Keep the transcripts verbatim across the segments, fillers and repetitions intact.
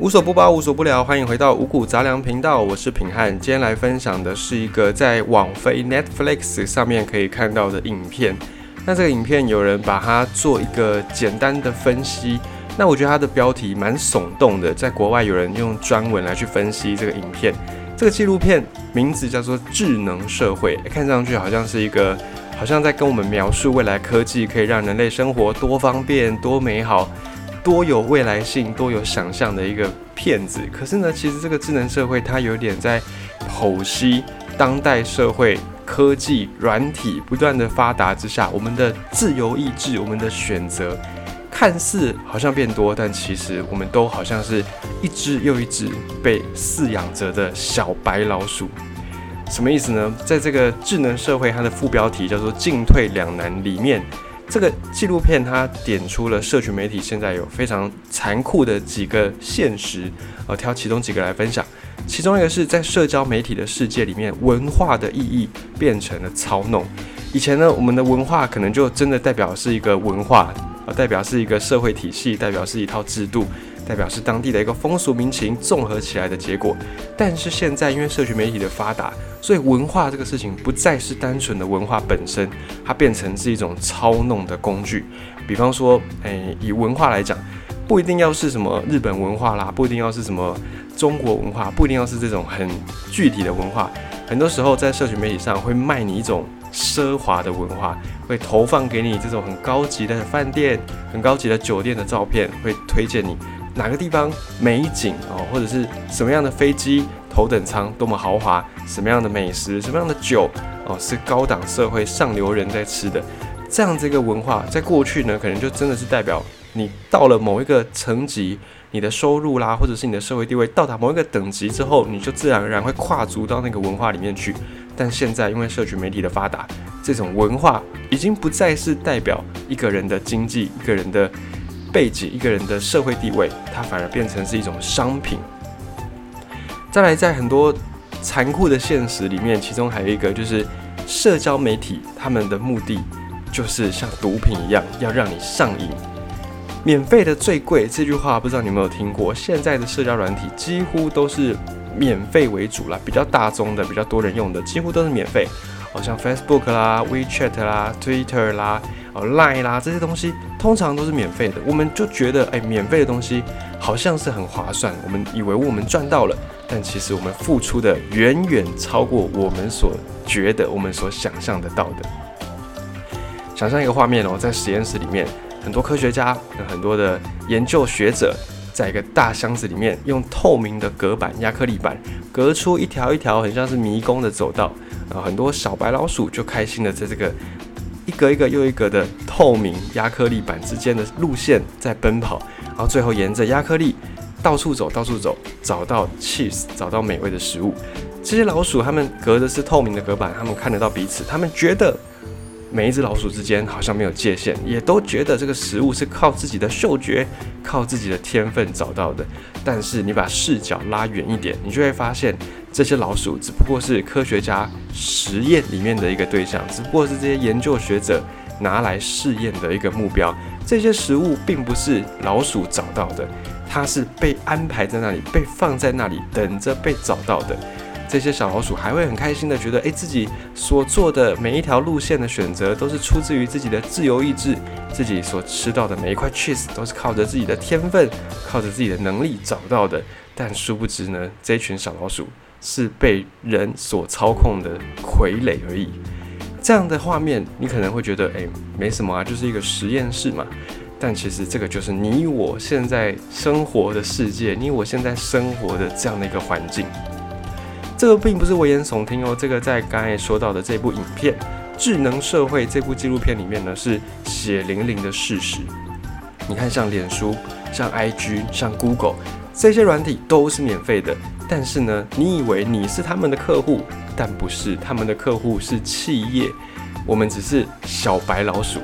无所不包，无所不聊，欢迎回到五谷杂粮频道，我是品汉。今天来分享的是一个在网飞 Netflix 上面可以看到的影片。那这个影片有人把它做一个简单的分析，那我觉得它的标题蛮耸动的，在国外有人用专文来去分析这个影片。这个纪录片名字叫做《智能社会》，看上去好像是一个，好像在跟我们描述未来科技可以让人类生活多方便、多美好、多有未来性、多有想象的一个片子。可是呢，其实这个智能社会它有点在剖析当代社会科技软体不断的发达之下，我们的自由意志、我们的选择看似好像变多，但其实我们都好像是一只又一只被饲养着的小白老鼠。什么意思呢？在这个智能社会，它的副标题叫做进退两难里面，这个纪录片它点出了社群媒体现在有非常残酷的几个现实，呃，挑其中几个来分享。其中一个是在社交媒体的世界里面，文化的意义变成了操弄。以前呢，我们的文化可能就真的代表是一个文化，呃，代表是一个社会体系，代表是一套制度，代表是当地的一个风俗民情综合起来的结果。但是现在因为社群媒体的发达，所以文化这个事情不再是单纯的文化本身，它变成是一种操弄的工具。比方说，诶，以文化来讲，不一定要是什么日本文化啦，不一定要是什么中国文化，不一定要是这种很具体的文化。很多时候在社群媒体上会卖你一种奢华的文化，会投放给你这种很高级的饭店、很高级的酒店的照片，会推荐你哪个地方美景、哦、或者是什么样的飞机头等舱多么豪华，什么样的美食、什么样的酒、哦、是高档社会上流人在吃的。这样这个文化在过去呢，可能就真的是代表你到了某一个层级，你的收入啦，或者是你的社会地位到达某一个等级之后，你就自然而然会跨足到那个文化里面去。但现在因为社群媒体的发达，这种文化已经不再是代表一个人的经济、一个人的背景、一个人的社会地位，它反而变成是一种商品。再来，在很多残酷的现实里面，其中还有一个就是社交媒体，他们的目的就是像毒品一样，要让你上瘾。免费的最贵这句话不知道你有没有听过？现在的社交软体几乎都是免费为主啦，比较大众的、比较多人用的，几乎都是免费。好、哦、像 Facebook 啦、WeChat 啦、Twitter 啦、哦、Line 啦，这些东西通常都是免费的。我们就觉得，哎，免费的东西好像是很划算，我们以为我们赚到了，但其实我们付出的远远超过我们所觉得、我们所想象得到的。想象一个画面哦，在实验室里面，很多科学家、很多的研究学者，在一个大箱子里面，用透明的隔板、亚克力板隔出一条一条很像是迷宫的走道，然后很多小白老鼠就开心的在这个一格一个又一格的透明亚克力板之间的路线在奔跑，然后最后沿着亚克力到处走、到处走，找到 cheese， 找到美味的食物。这些老鼠它们隔的是透明的隔板，它们看得到彼此，它们觉得每一只老鼠之间好像没有界限，也都觉得这个食物是靠自己的嗅觉、靠自己的天分找到的。但是你把视角拉远一点，你就会发现这些老鼠只不过是科学家实验里面的一个对象，只不过是这些研究学者拿来试验的一个目标。这些食物并不是老鼠找到的，它是被安排在那里、被放在那里等着被找到的。这些小老鼠还会很开心的觉得，诶，自己所做的每一条路线的选择都是出自于自己的自由意志，自己所吃到的每一块 cheese 都是靠着自己的天分、靠着自己的能力找到的。但殊不知呢，这群小老鼠是被人所操控的傀儡而已。这样的画面你可能会觉得，诶，没什么啊，就是一个实验室嘛。但其实这个就是你我现在生活的世界，你我现在生活的这样的一个环境。这个并不是危言耸听哦，这个在刚才说到的这部影片《智能社会》这部纪录片里面呢，是血淋淋的事实。你看，像脸书、像 I G、像 Google 这些软体都是免费的，但是呢，你以为你是他们的客户，但不是，他们的客户是企业，我们只是小白老鼠。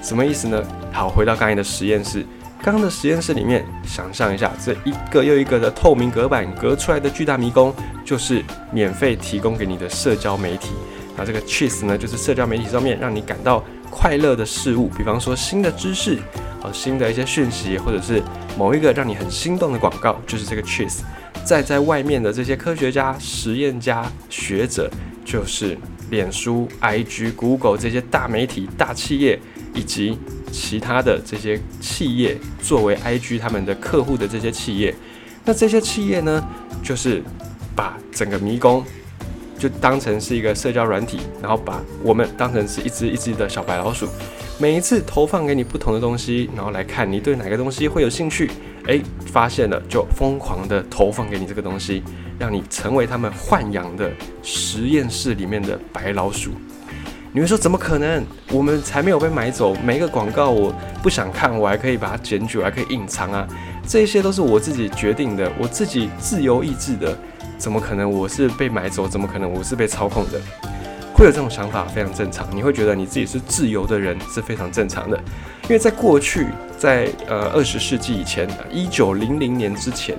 什么意思呢？好，回到刚才的实验室。刚刚的实验室里面，想象一下，这一个又一个的透明隔板隔出来的巨大迷宫，就是免费提供给你的社交媒体。那这个 cheese 呢，就是社交媒体上面让你感到快乐的事物，比方说新的知识、哦、新的一些讯息，或者是某一个让你很心动的广告，就是这个 cheese。再在外面的这些科学家、实验家、学者，就是脸书、I G、Google 这些大媒体、大企业，以及其他的这些企业作为 I G 他们的客户的这些企业。那这些企业呢，就是把整个迷宫就当成是一个社交软体，然后把我们当成是一只一只的小白老鼠，每一次投放给你不同的东西，然后来看你对哪个东西会有兴趣，哎，发现了就疯狂的投放给你这个东西，让你成为他们豢养的实验室里面的白老鼠。你会说怎么可能？我们才没有被买走，每一个广告我不想看，我还可以把它检举，我还可以隐藏啊，这些都是我自己决定的，我自己自由意志的，怎么可能我是被买走？怎么可能我是被操控的？会有这种想法非常正常，你会觉得你自己是自由的人是非常正常的，因为在过去，在呃二十世纪以前，一九零零年之前，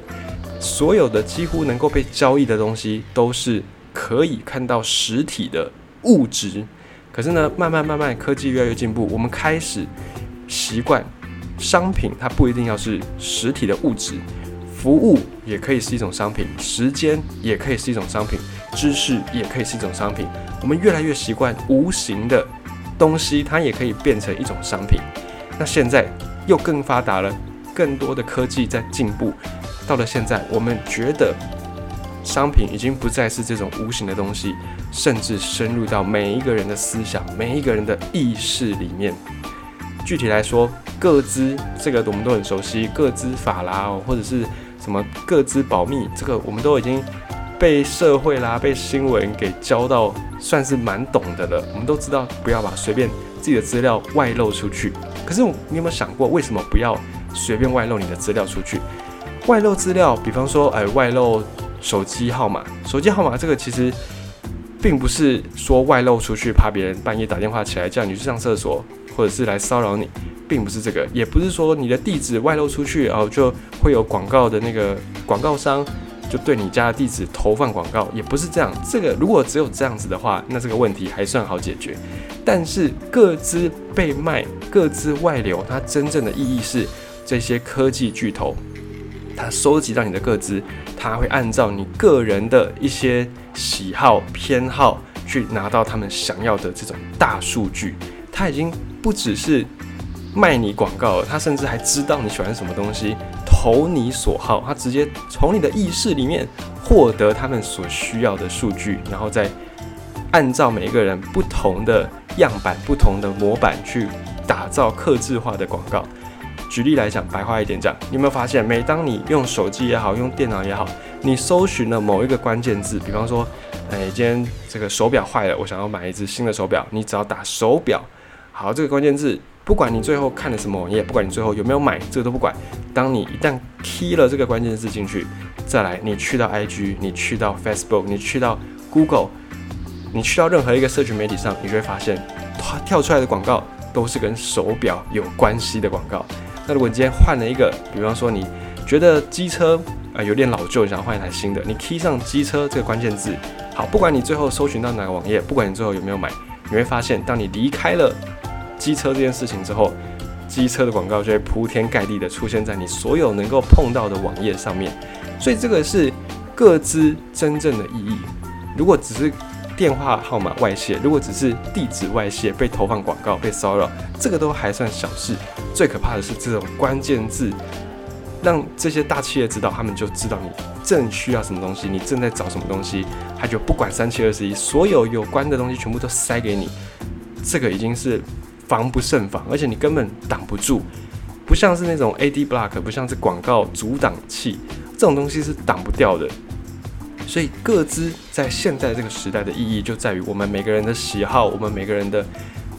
所有的几乎能够被交易的东西都是可以看到实体的物质。可是呢，慢慢慢慢，科技越来越进步，我们开始习惯商品它不一定要是实体的物质。服务也可以是一种商品，时间也可以是一种商品，知识也可以是一种商品。我们越来越习惯无形的东西，它也可以变成一种商品。那现在又更发达了，更多的科技在进步。到了现在，我们觉得商品已经不再是这种无形的东西，甚至深入到每一个人的思想、每一个人的意识里面。具体来说，个资这个我们都很熟悉，个资法啦，或者是什么个资保密，这个我们都已经被社会啦、被新闻给教到，算是蛮懂的了。我们都知道不要把随便自己的资料外露出去。可是你有没有想过，为什么不要随便外露你的资料出去？外露资料，比方说，哎，外露手机号码，手机号码这个其实并不是说外露出去，怕别人半夜打电话起来叫你去上厕所，或者是来骚扰你。并不是这个，也不是说你的地址外露出去，然后就会有广告的那个广告商就对你家的地址投放广告，也不是这样。这个如果只有这样子的话，那这个问题还算好解决。但是个资被卖、个资外流，它真正的意义是，这些科技巨头它收集到你的个资，它会按照你个人的一些喜好、偏好去拿到他们想要的这种大数据。它已经不只是卖你广告，他甚至还知道你喜欢什么东西，投你所好，他直接从你的意识里面获得他们所需要的数据，然后再按照每一个人不同的样板、不同的模板去打造客制化的广告。举例来讲，白话一点讲，你有没有发现，每当你用手机也好，用电脑也好，你搜寻了某一个关键字，比方说，哎，今天这个手表坏了，我想要买一只新的手表，你只要打手表，好，这个关键字。不管你最后看了什么网页，不管你最后有没有买，这个都不管。当你一旦 key 了这个关键字进去，再来你去到 I G， 你去到 Facebook， 你去到 Google， 你去到任何一个社群媒体上，你就会发现，它跳出来的广告都是跟手表有关系的广告。那如果你今天换了一个，比方说你觉得机车啊、呃、有点老旧，你想换一台新的，你 key 上机车这个关键字，好，不管你最后搜寻到哪个网页，不管你最后有没有买，你会发现，当你离开了机车这件事情之后，机车的广告就会铺天盖地的出现在你所有能够碰到的网页上面。所以这个是个资真正的意义。如果只是电话号码外泄，如果只是地址外泄，被投放广告，被骚扰，这个都还算小事。最可怕的是这种关键字，让这些大企业知道，他们就知道你正需要什么东西，你正在找什么东西，他就不管三七二十一，所有有关的东西全部都塞给你。这个已经是防不胜防，而且你根本挡不住，不像是那种 A D block， 不像是广告阻挡器，这种东西是挡不掉的。所以个资在现在这个时代的意义就在于，我们每个人的喜好，我们每个人的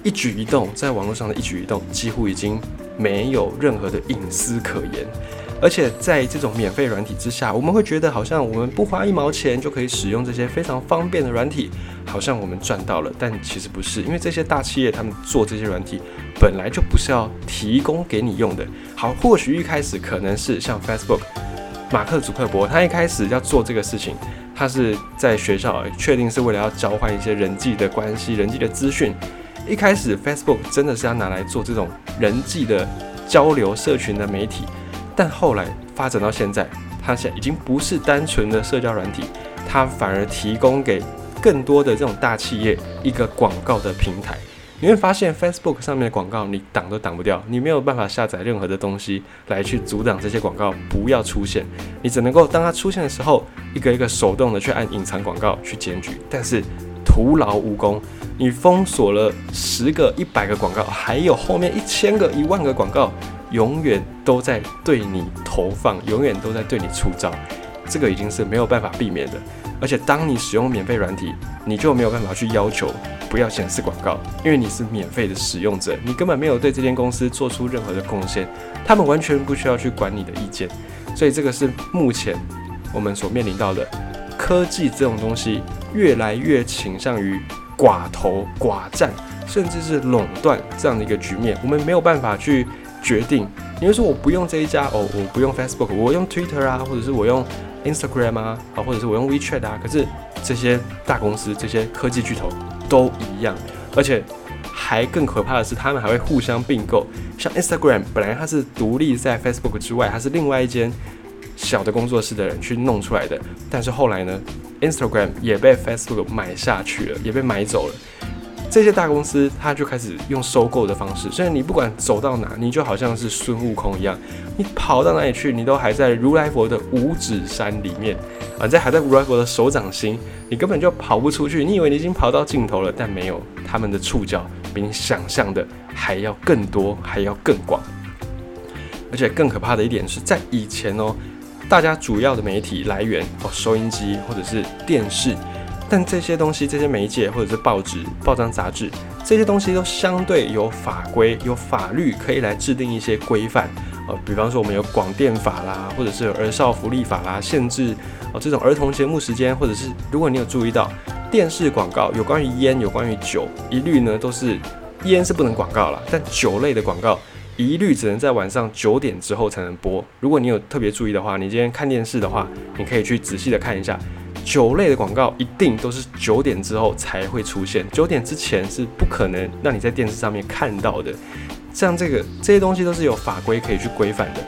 一举一动，在网络上的一举一动几乎已经没有任何的隐私可言。而且在这种免费软体之下，我们会觉得好像我们不花一毛钱就可以使用这些非常方便的软体，好像我们赚到了，但其实不是，因为这些大企业他们做这些软体本来就不是要提供给你用的。好，或许一开始可能是像 Facebook， 马克·祖克伯他一开始要做这个事情，他是在学校确定是为了要交换一些人际的关系、人际的资讯，一开始 Facebook 真的是要拿来做这种人际的交流社群的媒体，但后来发展到现在，它现在已经不是单纯的社交软体，它反而提供给更多的这种大企业一个广告的平台。你会发现 Facebook 上面的广告你挡都挡不掉，你没有办法下载任何的东西来去阻挡这些广告不要出现，你只能够当它出现的时候一个一个手动的去按隐藏广告去检举，但是徒劳无功。你封锁了十个一百个广告，还有后面一千个一万个广告永远都在对你投放，永远都在对你出招，这个已经是没有办法避免的。而且当你使用免费软体，你就没有办法去要求不要显示广告，因为你是免费的使用者，你根本没有对这间公司做出任何的贡献，他们完全不需要去管你的意见。所以这个是目前我们所面临到的，科技这种东西越来越倾向于寡头寡占，甚至是垄断这样的一个局面，我们没有办法去决定。你会说我不用这一家哦，我不用 Facebook， 我用 Twitter 啊，或者是我用Instagram 啊，或者是我用 WeChat 啊，可是这些大公司、这些科技巨头都一样，而且还更可怕的是，他们还会互相并购。像 Instagram 本来它是独立在 Facebook 之外，它是另外一间小的工作室的人去弄出来的，但是后来呢 ，Instagram 也被 Facebook 买下去了，也被买走了。这些大公司它就开始用收购的方式，所以你不管走到哪，你就好像是孙悟空一样，你跑到哪里去，你都还在如来佛的五指山里面啊，你在还在如来佛的手掌心，你根本就跑不出去。你以为你已经跑到尽头了，但没有，他们的触角比你想象的还要更多，还要更广。而且更可怕的一点是，在以前哦，大家主要的媒体来源哦，收音机或者是电视。但这些东西，这些媒介或者是报纸、报章、杂志，这些东西都相对有法规、有法律可以来制定一些规范。呃，比方说我们有广电法啦，或者是有儿少福利法啦，限制呃这种儿童节目时间，或者是如果你有注意到电视广告，有关于烟、有关于酒，一律呢都是烟是不能广告啦，但酒类的广告一律只能在晚上九点之后才能播。如果你有特别注意的话，你今天看电视的话，你可以去仔细的看一下。酒类的广告一定都是九点之后才会出现，九点之前是不可能让你在电视上面看到的。像这个这些东西都是有法规可以去规范的，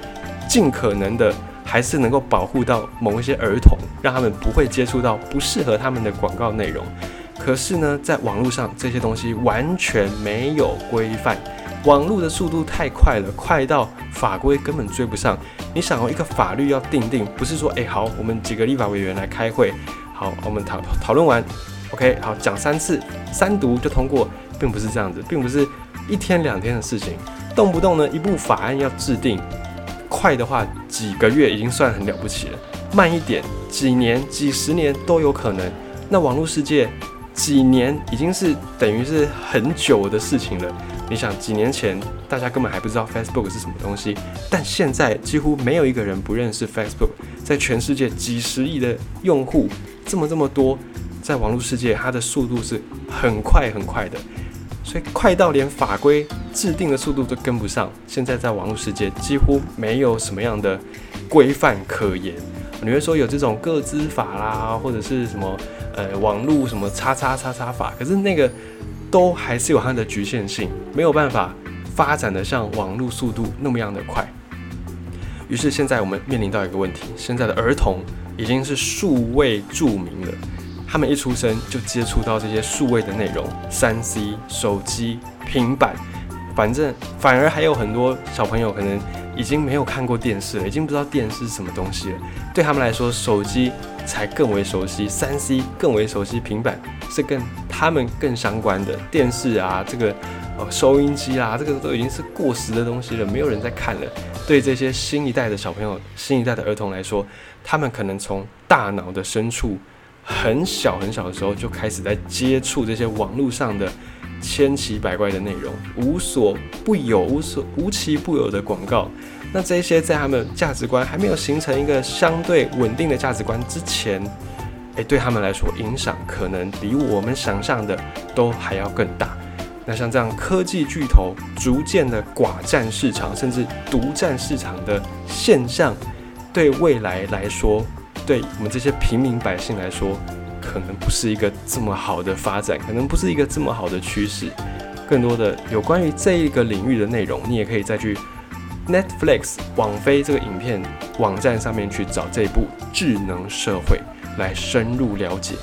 尽可能的还是能够保护到某一些儿童，让他们不会接触到不适合他们的广告内容。可是呢，在网络上这些东西完全没有规范，网络的速度太快了，快到法规根本追不上。你想哦，一个法律要定定，不是说哎、欸、好，我们几个立法委员来开会，好，我们讨讨论完 ，OK， 好，讲三次，三读就通过，并不是这样子，并不是一天两天的事情，动不动呢一部法案要制定，快的话几个月已经算很了不起了，慢一点，几年、几十年都有可能。那网络世界几年已经是等于是很久的事情了。你想几年前大家根本还不知道 Facebook 是什么东西，但现在几乎没有一个人不认识 Facebook。 在全世界几十亿的用户，这么这么多，在网络世界它的速度是很快很快的，所以快到连法规制定的速度都跟不上。现在在网络世界几乎没有什么样的规范可言。你会说有这种个资法啦，或者是什么呃网络什么叉叉叉叉法，可是那个都还是有它的局限性，没有办法发展的像网络速度那么样的快。于是现在我们面临到一个问题，现在的儿童已经是数位著名了，他们一出生就接触到这些数位的内容， 三 C、 手机、平板，反正反而还有很多小朋友可能已经没有看过电视了，已经不知道电视是什么东西了。对他们来说，手机才更为熟悉， 三 C 更为熟悉，平板是跟他们更相关的。电视啊，这个、呃、收音机啊，这个都已经是过时的东西了，没有人在看了。对这些新一代的小朋友、新一代的儿童来说，他们可能从大脑的深处很小很小的时候就开始在接触这些网络上的千奇百怪的内容，无所不有、无所无奇不有的广告。那这些在他们价值观还没有形成一个相对稳定的价值观之前，欸、对他们来说影响可能比我们想象的都还要更大。那像这样科技巨头逐渐的寡占市场，甚至独占市场的现象，对未来来说，对我们这些平民百姓来说，可能不是一个这么好的发展，可能不是一个这么好的趋势。更多的有关于这一个领域的内容，你也可以再去 Netflix 网飞这个影片网站上面去找这一部《智能社会》来深入了解。